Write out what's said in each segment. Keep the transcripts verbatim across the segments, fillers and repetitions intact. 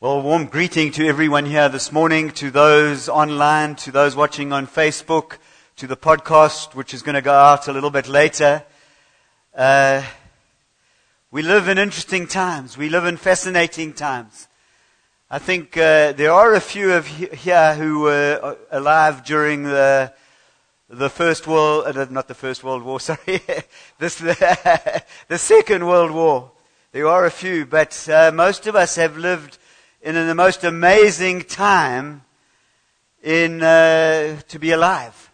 Well, a warm greeting to everyone here this morning, to those online, to those watching on Facebook, to the podcast, which is going to go out a little bit later. Uh, we live in interesting times. We live in fascinating times. I think uh, there are a few of here who were alive during the the First World, uh, not the First World War, sorry, this the, the Second World War. There are a few, but uh, most of us have lived in the most amazing time in uh, to be alive.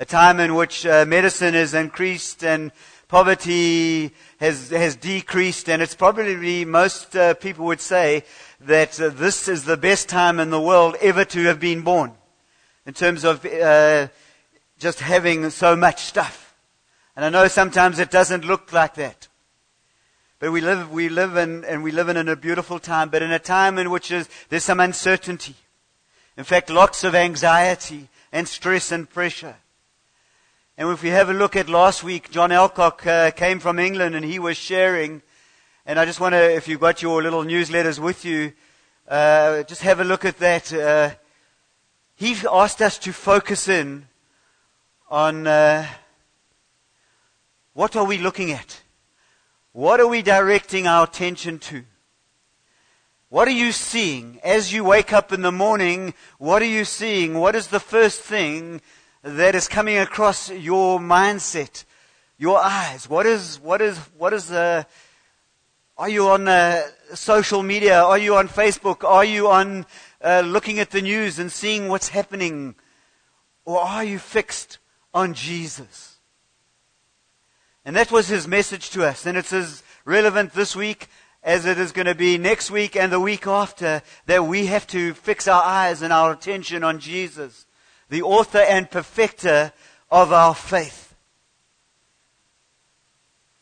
A time in which uh, medicine has increased and poverty has has decreased. And it's probably, most uh, people would say, that uh, this is the best time in the world ever to have been born. In terms of uh, just having so much stuff. And I know sometimes it doesn't look like that. But we live, we live in, and we live in, in a beautiful time, but in a time in which is, there's some uncertainty. In fact, lots of anxiety and stress and pressure. And if we have a look at last week, John Elcock uh, came from England and he was sharing. And I just want to, if you've got your little newsletters with you, uh, just have a look at that. Uh, he asked us to focus in on uh, what are we looking at? What are we directing our attention to? What are you seeing? As you wake up in the morning, what are you seeing? What is the first thing that is coming across your mindset, your eyes? What is, what is, what is the, are you on uh, social media? Are you on Facebook? Are you on uh, looking at the news and seeing what's happening? Or are you fixed on Jesus? And that was his message to us. And it's as relevant this week as it is going to be next week and the week after, that we have to fix our eyes and our attention on Jesus, the author and perfecter of our faith.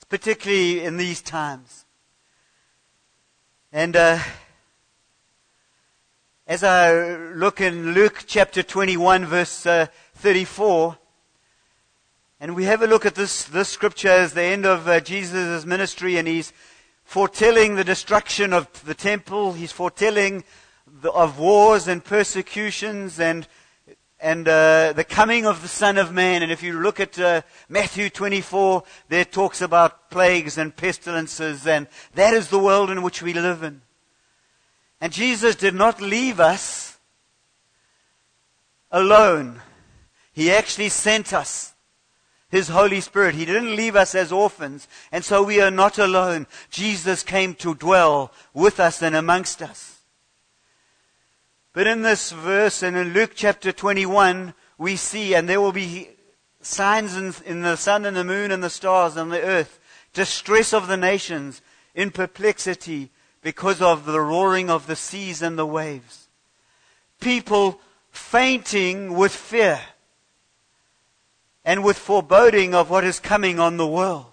Particularly in these times. And uh, as I look in Luke chapter twenty-one, verse uh, thirty-four... And we have a look at this, this scripture as the end of uh, Jesus' ministry, and he's foretelling the destruction of the temple. He's foretelling the, of wars and persecutions and and uh, the coming of the Son of Man. And if you look at uh, Matthew twenty-four, there it talks about plagues and pestilences, and that is the world in which we live in. And Jesus did not leave us alone. He actually sent us His Holy Spirit. He didn't leave us as orphans, and so we are not alone. Jesus came to dwell with us and amongst us. But in this verse, and in Luke chapter twenty-one, we see, and there will be signs in, in the sun and the moon and the stars and the earth, distress of the nations in perplexity because of the roaring of the seas and the waves. People fainting with fear. And with foreboding of what is coming on the world.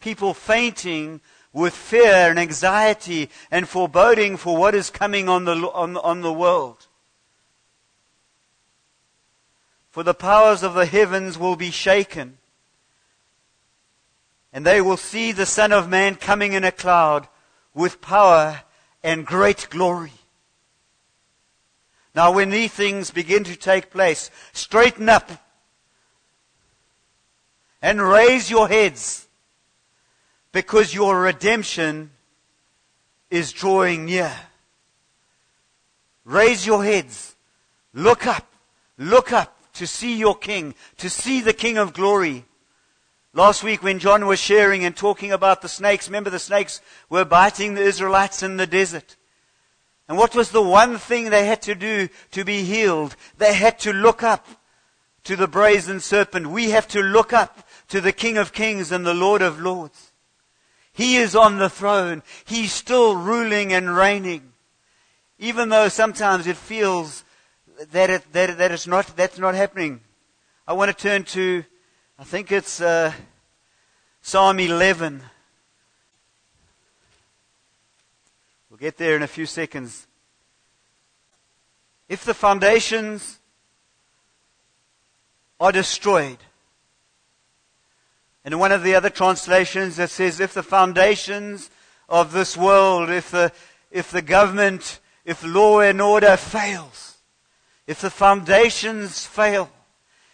People fainting with fear and anxiety and foreboding for what is coming on the, on, on the world. For the powers of the heavens will be shaken. And they will see the Son of Man coming in a cloud with power and great glory. Now when these things begin to take place, straighten up and raise your heads, because your redemption is drawing near. Raise your heads. Look up. Look up to see your King, to see the King of glory. Last week when John was sharing and talking about the snakes, remember the snakes were biting the Israelites in the desert. And what was the one thing they had to do to be healed? They had to look up to the brazen serpent. We have to look up to the King of Kings and the Lord of Lords. He is on the throne. He's still ruling and reigning. Even though sometimes it feels that it, that, that it's not, that's not happening. I want to turn to, I think it's uh, Psalm eleven. Get there in a few seconds. If the foundations are destroyed, and in one of the other translations it says, if the foundations of this world, if the if the government, if law and order fails, if the foundations fail,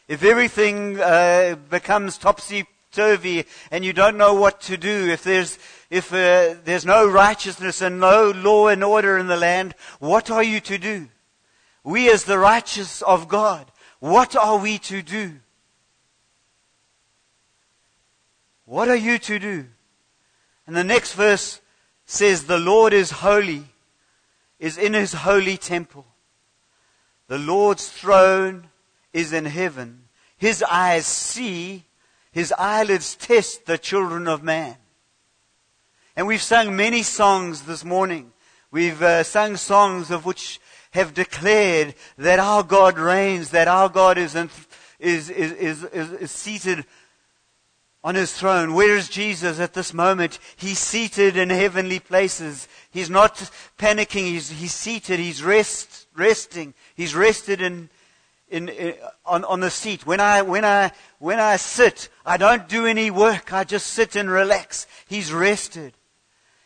if everything uh, becomes topsy-turvy and you don't know what to do, if there's if uh, there's no righteousness and no law and order in the land, what are you to do? We as the righteous of God, what are we to do? What are you to do? And the next verse says, the Lord is holy, is in his holy temple. The Lord's throne is in heaven. His eyes see, his eyelids test the children of man. And we've sung many songs this morning. We've uh, sung songs of which have declared that our God reigns, that our God is in, is, is, is, is, is seated on his throne. Where is Jesus at this moment? He's seated in heavenly places. He's not panicking. He's, he's seated. He's rest, resting. He's rested in, in, in on, on the seat. When I, when I, when I sit, I don't do any work. I just sit and relax. He's rested.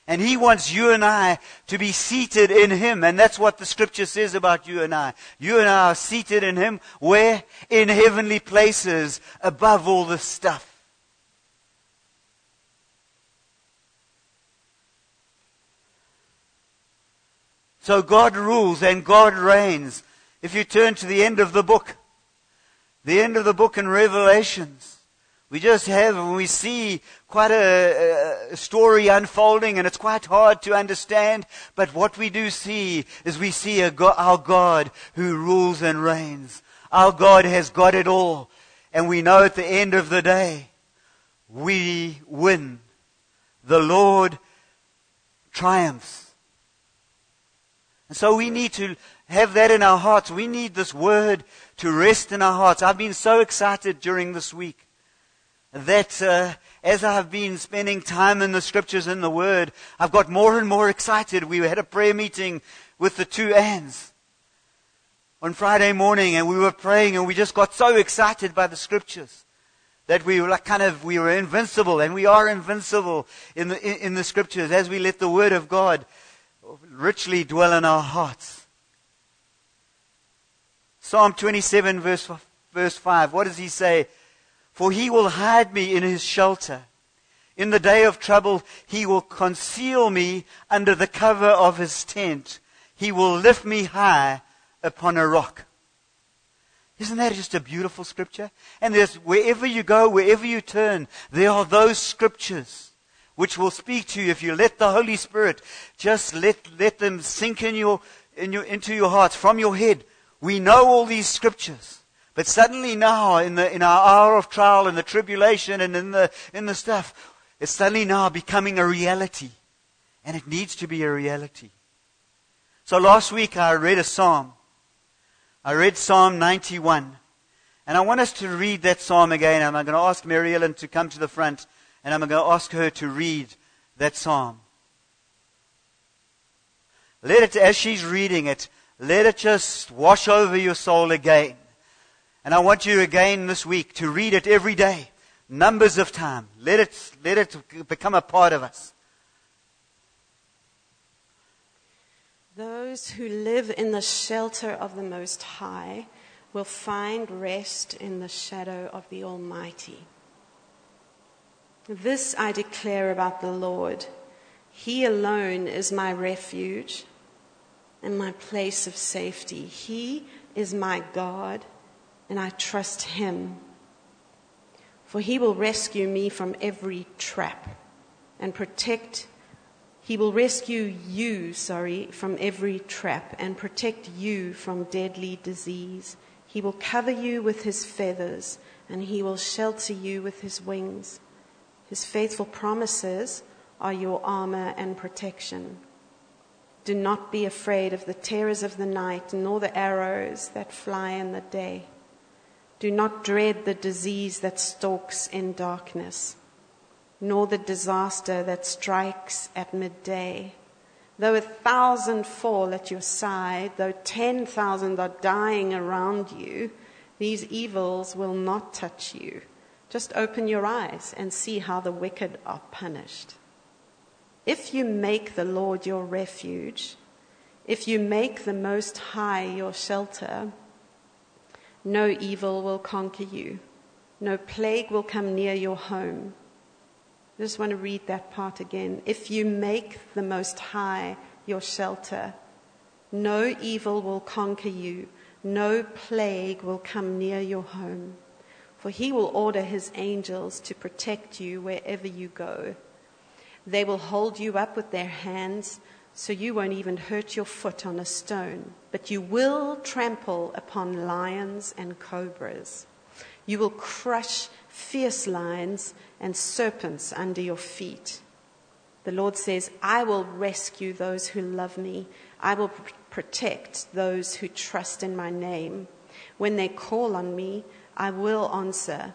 And he wants you and I to be seated in him. And that's what the scripture says about you and I. You and I are seated in him. Where? In heavenly places above all this stuff. So God rules and God reigns. If you turn to the end of the book, the end of the book in Revelations, we just have and we see quite a, a story unfolding, and it's quite hard to understand. But what we do see is we see a God, our God who rules and reigns. Our God has got it all. And we know at the end of the day, we win. The Lord triumphs. And so we need to have that in our hearts. We need this word to rest in our hearts. I've been so excited during this week that uh, as I've been spending time in the scriptures and the word, I've got more and more excited. We had a prayer meeting with the two Anns on Friday morning, and we were praying, and we just got so excited by the scriptures that we were like kind of we were invincible, and we are invincible in the in, in the scriptures as we let the word of God richly dwell in our hearts. Psalm twenty-seven verse, verse five. What does he say? For he will hide me in his shelter. In the day of trouble, he will conceal me under the cover of his tent. He will lift me high upon a rock. Isn't that just a beautiful scripture? And there's wherever you go, wherever you turn, there are those scriptures which will speak to you if you let the Holy Spirit just let let them sink in your in your into your hearts from your head. We know all these scriptures, but suddenly now in the in our hour of trial and the tribulation and in the in the stuff, it's suddenly now becoming a reality, and it needs to be a reality. So last week I read a psalm. I read Psalm ninety-one, and I want us to read that psalm again. I'm going to ask Mary Ellen to come to the front. And I'm going to ask her to read that psalm. Let it, as she's reading it, let it just wash over your soul again. And I want you again this week to read it every day, numbers of time. Let it, let it become a part of us. Those who live in the shelter of the Most High will find rest in the shadow of the Almighty. This I declare about the Lord. He alone is my refuge and my place of safety. He is my God, and I trust him. For he will rescue me from every trap and protect. He will rescue you, sorry, from every trap and protect you from deadly disease. He will cover you with his feathers, and he will shelter you with his wings. His faithful promises are your armor and protection. Do not be afraid of the terrors of the night, nor the arrows that fly in the day. Do not dread the disease that stalks in darkness, nor the disaster that strikes at midday. Though a thousand fall at your side, though ten thousand are dying around you, these evils will not touch you. Just open your eyes and see how the wicked are punished. If you make the Lord your refuge, if you make the Most High your shelter, no evil will conquer you. No plague will come near your home. I just want to read that part again. If you make the Most High your shelter, no evil will conquer you. No plague will come near your home. For he will order his angels to protect you wherever you go. They will hold you up with their hands, so you won't even hurt your foot on a stone, but you will trample upon lions and cobras. You will crush fierce lions and serpents under your feet. The Lord says, I will rescue those who love me. I will pr- protect those who trust in my name. When they call on me, I will answer.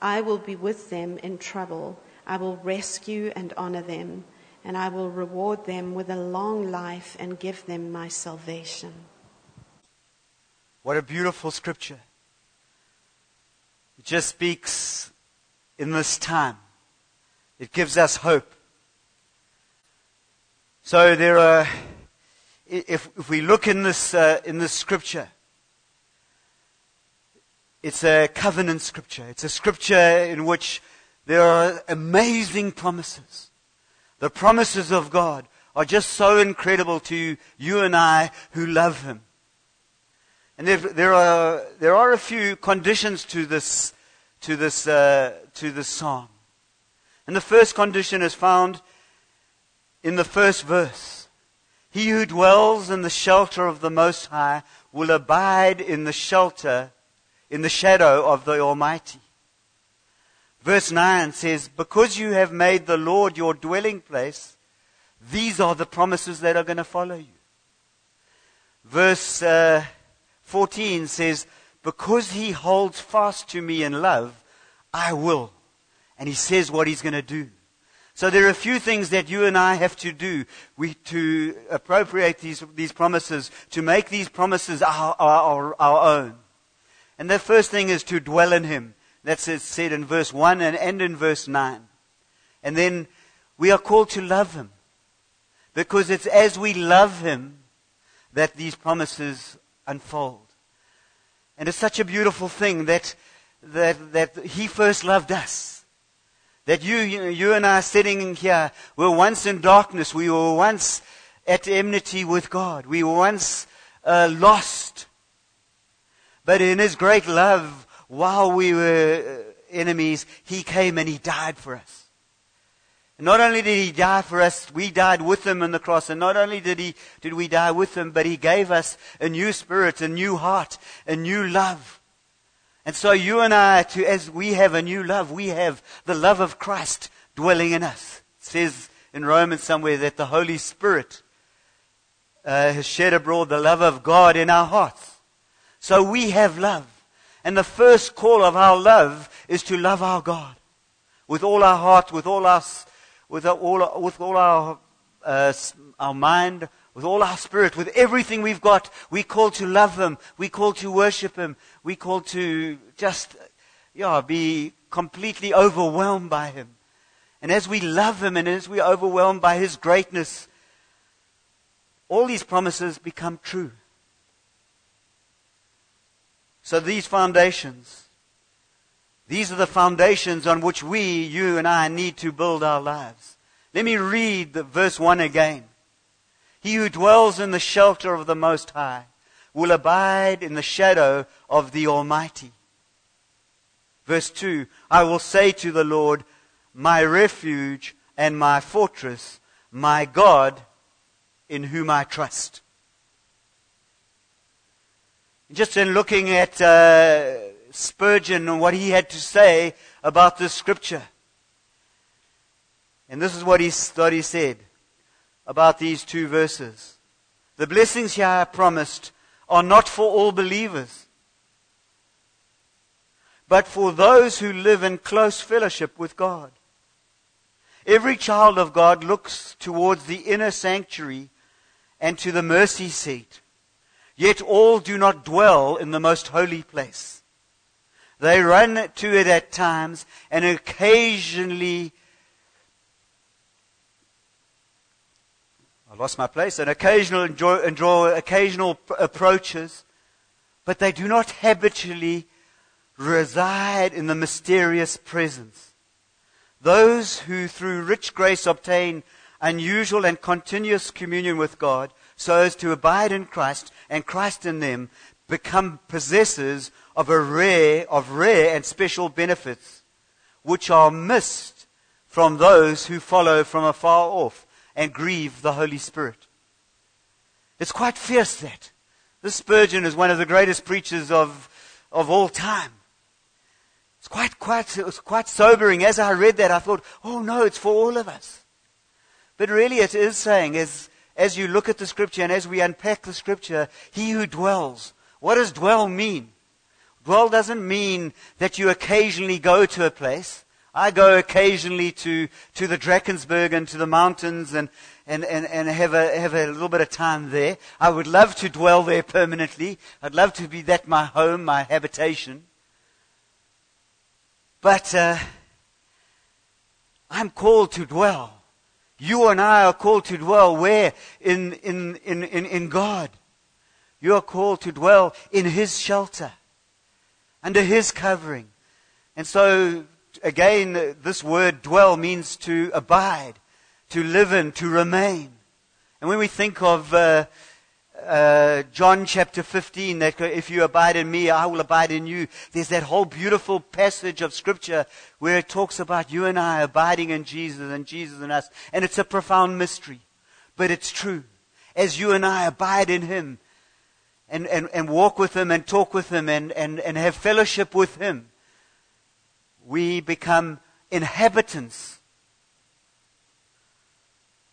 I will be with them in trouble. I will rescue and honor them, and I will reward them with a long life and give them my salvation. What a beautiful scripture. It just speaks in this time. It gives us hope. So there are, if, if we look in this, uh, in this scripture, it's a covenant scripture. It's a scripture in which there are amazing promises. The promises of God are just so incredible to you and I who love Him. And there, there are there are a few conditions to this to this uh, to this psalm. And the first condition is found in the first verse. He who dwells in the shelter of the Most High will abide in the shelter, in the shadow of the Almighty. Verse nine says, because you have made the Lord your dwelling place, these are the promises that are going to follow you. Verse uh, fourteen says, because he holds fast to me in love, I will. And he says what he's going to do. So there are a few things that you and I have to do we, to appropriate these, these promises, to make these promises our, our, our own. And the first thing is to dwell in him. That's it said in verse one and, and in verse nine. And then we are called to love Him. Because it's as we love Him that these promises unfold. And it's such a beautiful thing that that that He first loved us. That you, you, know, you and I sitting here were once in darkness. We were once at enmity with God. We were once uh, lost. But in His great love, while we were enemies, He came and He died for us. And not only did He die for us, we died with Him on the cross. And not only did He did we die with Him, but He gave us a new spirit, a new heart, a new love. And so you and I, too, as we have a new love, we have the love of Christ dwelling in us. It says in Romans somewhere that the Holy Spirit uh, has shed abroad the love of God in our hearts. So we have love. And the first call of our love is to love our God with all our heart, with all our, with all, with all our, uh, our mind, with all our spirit, with everything we've got. We call to love Him. We call to worship Him. We call to just, yeah, be completely overwhelmed by Him. And as we love Him and as we are overwhelmed by His greatness, all these promises become true. So these foundations, these are the foundations on which we, you and I, need to build our lives. Let me read the verse one again. He who dwells in the shelter of the Most High will abide in the shadow of the Almighty. Verse two, I will say to the Lord, my refuge and my fortress, my God in whom I trust. Just in looking at uh, Spurgeon and what he had to say about this scripture. And this is what he, what he said about these two verses. The blessings here are promised are not for all believers, but for those who live in close fellowship with God. Every child of God looks towards the inner sanctuary and to the mercy seat. Yet all do not dwell in the most holy place. They run to it at times and occasionally I lost my place. And occasional enjoy, enjoy occasional p- approaches, but they do not habitually reside in the mysterious presence. Those who through rich grace obtain unusual and continuous communion with God, so as to abide in Christ and Christ in them, become possessors of a rare, of rare and special benefits, which are missed from those who follow from afar off and grieve the Holy Spirit. It's quite fierce, that. This Spurgeon is one of the greatest preachers of of all time. It's quite, quite, it was quite sobering. As I read that, I thought, oh no, it's for all of us. But really it is saying, as, as you look at the Scripture and as we unpack the Scripture, he who dwells. What does dwell mean? Dwell doesn't mean that you occasionally go to a place. I go occasionally to, to the Drakensberg and to the mountains and, and, and, and have a, have a little bit of time there. I would love to dwell there permanently. I'd love to be that my home, my habitation. But, uh, I'm called to dwell. You and I are called to dwell where? In, in, in, in, in God. You are called to dwell in His shelter. Under His covering. And so, again, this word dwell means to abide, to live in, to remain. And when we think of uh, uh, John chapter fifteen, that if you abide in me, I will abide in you, there's that whole beautiful passage of Scripture where it talks about you and I abiding in Jesus and Jesus in us. And it's a profound mystery, but it's true. As you and I abide in Him and, and, and walk with Him and talk with Him and, and, and have fellowship with Him, we become inhabitants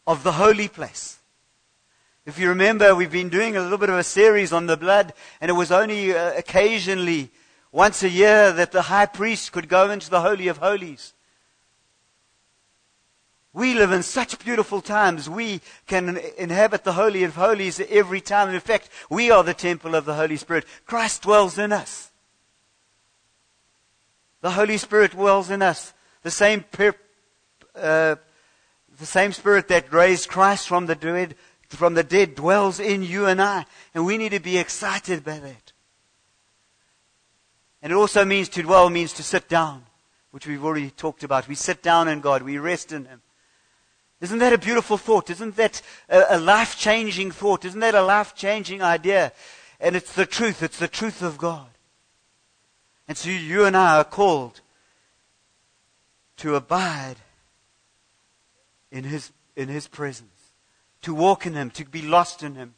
of the holy place. If you remember, we've been doing a little bit of a series on the blood, and it was only uh, occasionally, once a year, that the high priest could go into the Holy of Holies. We live in such beautiful times. We can inhabit the Holy of Holies every time. In fact, we are the temple of the Holy Spirit. Christ dwells in us. The Holy Spirit dwells in us. The same per, uh, the same Spirit that raised Christ from the dead, from the dead dwells in you and I. And we need to be excited by that. And it also means to dwell means to sit down, which we've already talked about. We sit down in God. We rest in Him. Isn't that a beautiful thought? Isn't that a, a life-changing thought? Isn't that a life-changing idea? And it's the truth. It's the truth of God. And so you and I are called to abide in His in His presence, to walk in Him, to be lost in Him,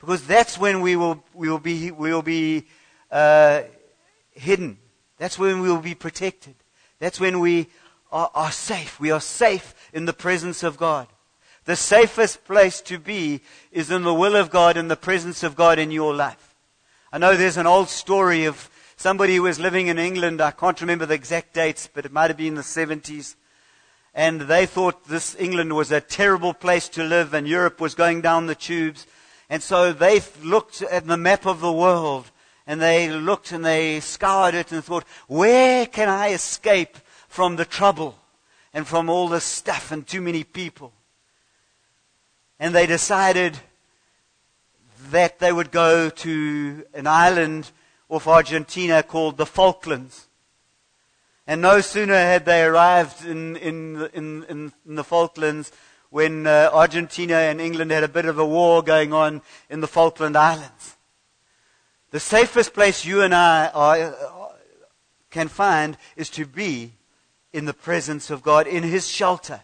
because that's when we will we will be we will be uh, hidden. That's when we will be protected. That's when we are, are safe. We are safe in the presence of God. The safest place to be is in the will of God, in the presence of God in your life. I know there's an old story of somebody who was living in England. I can't remember the exact dates, but it might have been the seventies. And they thought this England was a terrible place to live and Europe was going down the tubes. And so they looked at the map of the world and they looked and they scoured it and thought, where can I escape from the trouble and from all this stuff and too many people? And they decided that they would go to an island off Argentina called the Falklands. And no sooner had they arrived in in in, in the Falklands when uh, Argentina and England had a bit of a war going on in the Falkland Islands. The safest place you and I are, can find is to be in the presence of God, in His shelter.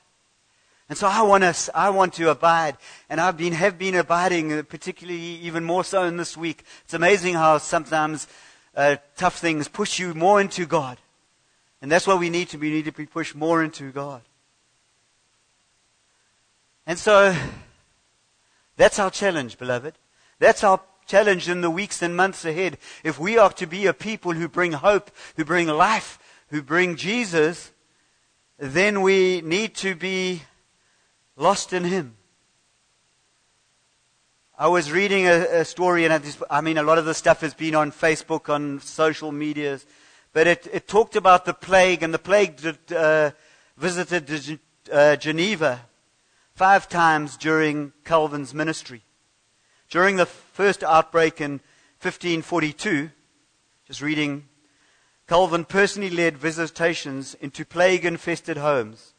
And so I want us, I want to abide, and I've been, have been abiding, particularly even more so in this week. It's amazing how sometimes uh, tough things push you more into God. And that's what we need to be, we need to be pushed more into God. And so, that's our challenge, beloved. That's our challenge in the weeks and months ahead. If we are to be a people who bring hope, who bring life, who bring Jesus, then we need to be lost in Him. I was reading a, a story, and I, just, I mean, a lot of this stuff has been on Facebook, on social medias, but it, it talked about the plague, and the plague uh, visited uh, Geneva five times during Calvin's ministry. During the first outbreak in fifteen forty-two, just reading, Calvin personally led visitations into plague-infested homes,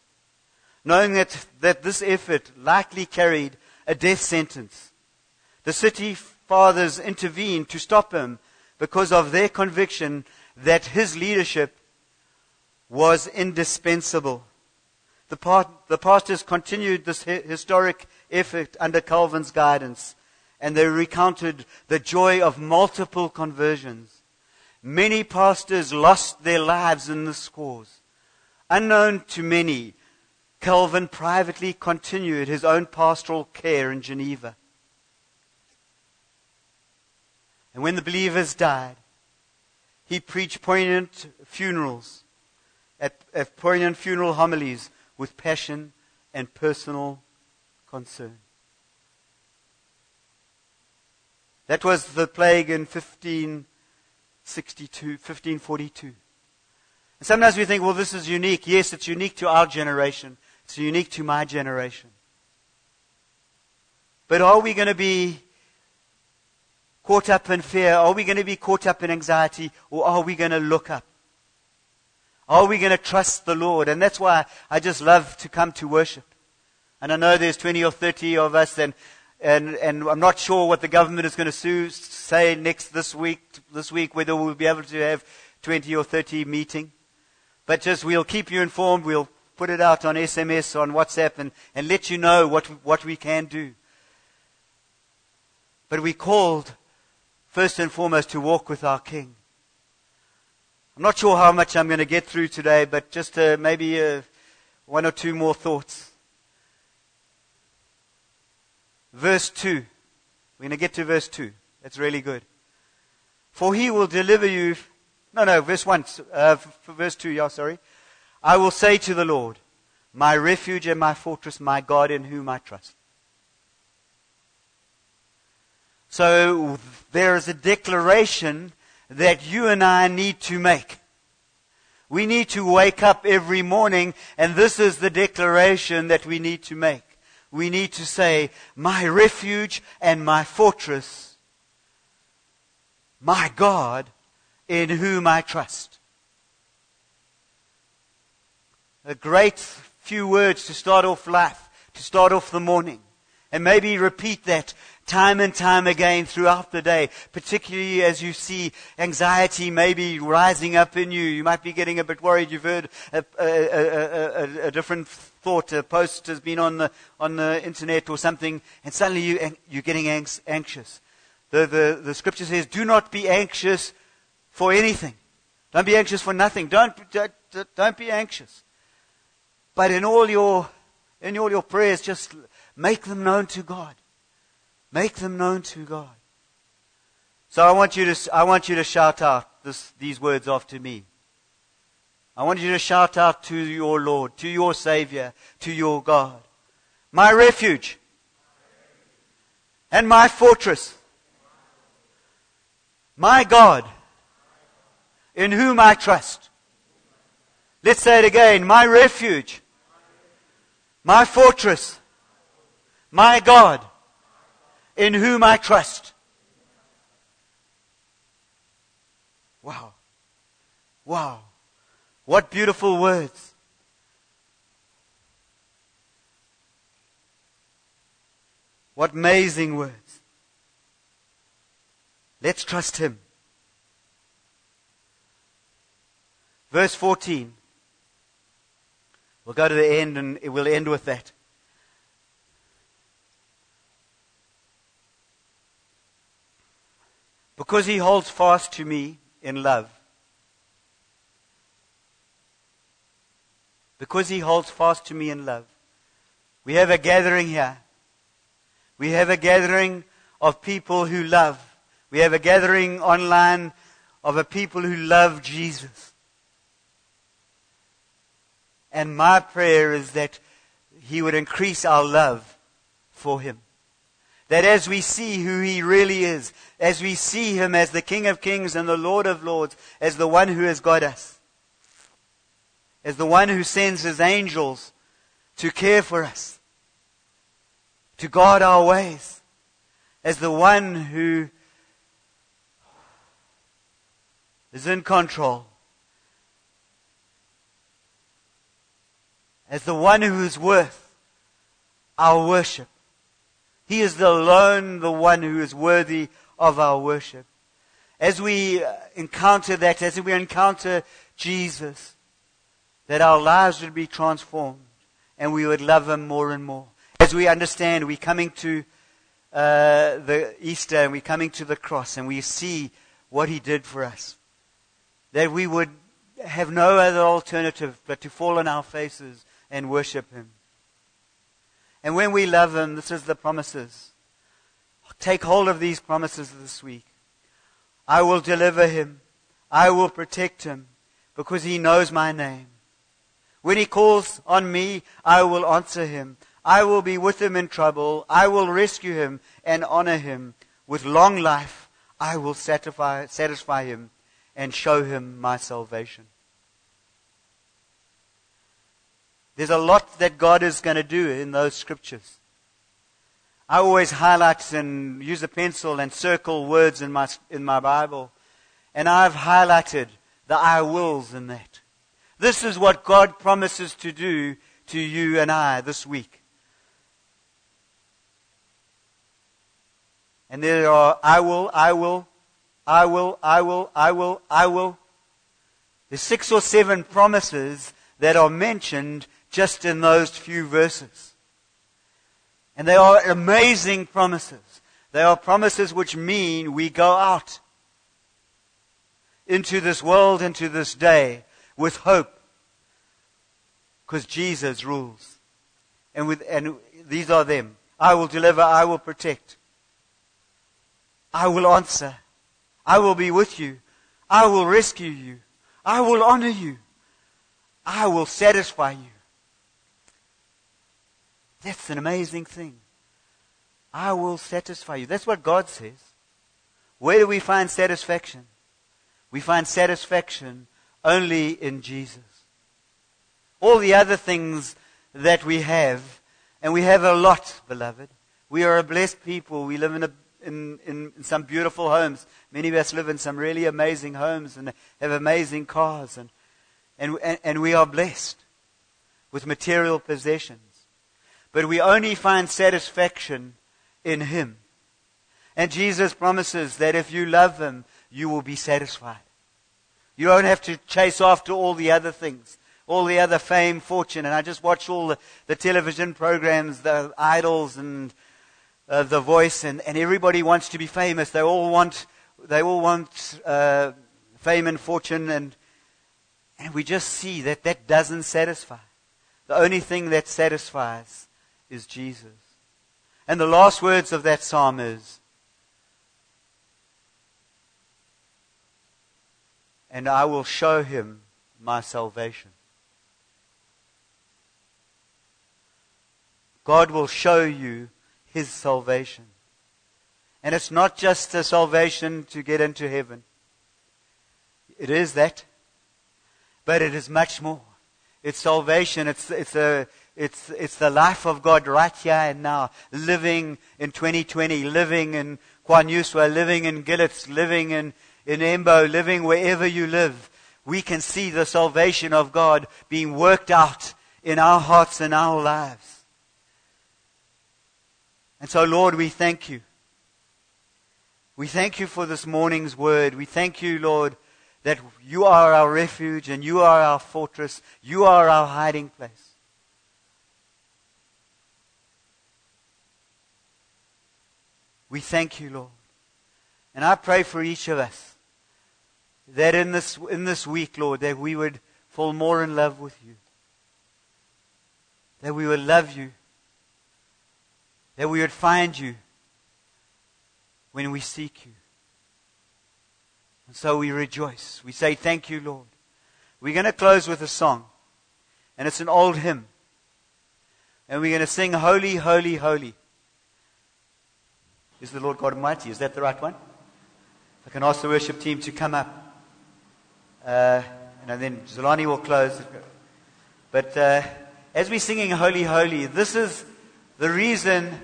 knowing that, that this effort likely carried a death sentence. The city fathers intervened to stop him because of their conviction that his leadership was indispensable. The, part, the pastors continued this hi- historic effort under Calvin's guidance, and they recounted the joy of multiple conversions. Many pastors lost their lives in this cause. Unknown to many, Calvin privately continued his own pastoral care in Geneva. And when the believers died, he preached poignant funerals, at, at poignant funeral homilies with passion and personal concern. That was the plague in fifteen sixty-two, fifteen forty-two. And sometimes we think, well, this is unique. Yes, it's unique to our generation. It's unique to my generation. But are we going to be caught up in fear? Are we going to be caught up in anxiety? Or are we going to look up? Are we going to trust the Lord? And that's why I just love to come to worship. And I know there's twenty or thirty of us, and and, and I'm not sure what the government is going to sue, say next this week, this week, whether we'll be able to have twenty or thirty meeting. But just we'll keep you informed. We'll put it out on S M S, on WhatsApp, and, and let you know what what we can do. But we called first and foremost to walk with our King. I'm not sure how much I'm going to get through today, but just uh, maybe uh, one or two more thoughts. Verse two. We're going to get to verse two. That's really good. For he will deliver you... No, no, verse one. Uh, verse two, yeah, sorry. I will say to the Lord, my refuge and my fortress, my God in whom I trust. So there is a declaration that you and I need to make. We need to wake up every morning, and this is the declaration that we need to make. We need to say, my refuge and my fortress, my God in whom I trust. A great few words to start off life, to start off the morning. And maybe repeat that time and time again throughout the day, particularly as you see anxiety maybe rising up in you. You might be getting a bit worried. You've heard a, a, a, a, a different thought. A post has been on the on the internet or something, and suddenly you, you're getting anxious. The, the, the scripture says, do not be anxious for anything. Don't be anxious for nothing. Don't, don't, don't be anxious. But in all your, in all your prayers, just... Make them known to God. Make them known to God. So I want you to I want you to shout out this, these words after me. I want you to shout out to your Lord, to your Savior, to your God. My refuge and my fortress. My God in whom I trust. Let's say it again. My refuge. My fortress. My God, in whom I trust. Wow. Wow. What beautiful words. What amazing words. Let's trust Him. Verse fourteen. We'll go to the end and we'll end with that. Because he holds fast to me in love. Because he holds fast to me in love. We have a gathering here. We have a gathering of people who love. We have a gathering online of a people who love Jesus. And my prayer is that he would increase our love for him. That as we see who He really is, as we see Him as the King of Kings and the Lord of Lords, as the one who has got us, as the one who sends His angels to care for us, to guard our ways, as the one who is in control, as the one who is worth our worship. He is alone the one who is worthy of our worship. As we encounter that, as we encounter Jesus, that our lives would be transformed and we would love Him more and more. As we understand, we're coming to uh, the Easter and we're coming to the cross and we see what He did for us. That we would have no other alternative but to fall on our faces and worship Him. And when we love Him, this is the promises. Take hold of these promises this week. I will deliver him. I will protect him because he knows my name. When he calls on me, I will answer him. I will be with him in trouble. I will rescue him and honor him. With long life, I will satisfy, satisfy him and show him my salvation. There's a lot that God is going to do in those scriptures. I always highlight and use a pencil and circle words in my in my Bible. And I've highlighted the I wills in that. This is what God promises to do to you and I this week. And there are I will, I will, I will, I will, I will, I will. There's six or seven promises that are mentioned just in those few verses. And they are amazing promises. They are promises which mean we go out into this world, into this day, with hope. Because Jesus rules. And, with, and these are them. I will deliver, I will protect. I will answer. I will be with you. I will rescue you. I will honor you. I will satisfy you. That's an amazing thing. I will satisfy you. That's what God says. Where do we find satisfaction? We find satisfaction only in Jesus. All the other things that we have, and we have a lot, beloved. We are a blessed people. We live in a, in, in some beautiful homes. Many of us live in some really amazing homes and have amazing cars. And, and, and, and we are blessed with material possessions. But we only find satisfaction in Him. And Jesus promises that if you love Him, you will be satisfied. You don't have to chase after all the other things, all the other fame, fortune. And I just watch all the, the television programs, the Idols and uh, The Voice, and, and everybody wants to be famous. They all want, they all want uh, fame and fortune, and and we just see that that doesn't satisfy. The only thing that satisfies is Jesus. And the last words of that psalm is, and I will show him my salvation. God will show you his salvation. And it's not just the salvation to get into heaven. It is that. But it is much more. It's salvation. It's it's a it's it's the life of God right here and now. Living in twenty twenty, living in KwaNuswa, living in Gillets, living in, in Embo, living wherever you live. We can see the salvation of God being worked out in our hearts and our lives. And so, Lord, we thank you. We thank you for this morning's word. We thank you, Lord, that you are our refuge and you are our fortress. You are our hiding place. We thank you, Lord. And I pray for each of us that in this, in this week, Lord, that we would fall more in love with you. That we would love you. That we would find you when we seek you. And so we rejoice. We say, thank you, Lord. We're going to close with a song. And it's an old hymn. And we're going to sing, Holy, Holy, Holy is the Lord God Almighty. Is that the right one? I can ask the worship team to come up. Uh, and then Zolani will close. But uh, as we're singing, Holy, Holy, this is the reason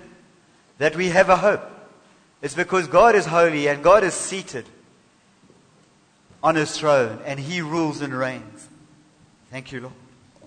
that we have a hope. It's because God is holy and God is seated on His throne and He rules and reigns. Thank you, Lord.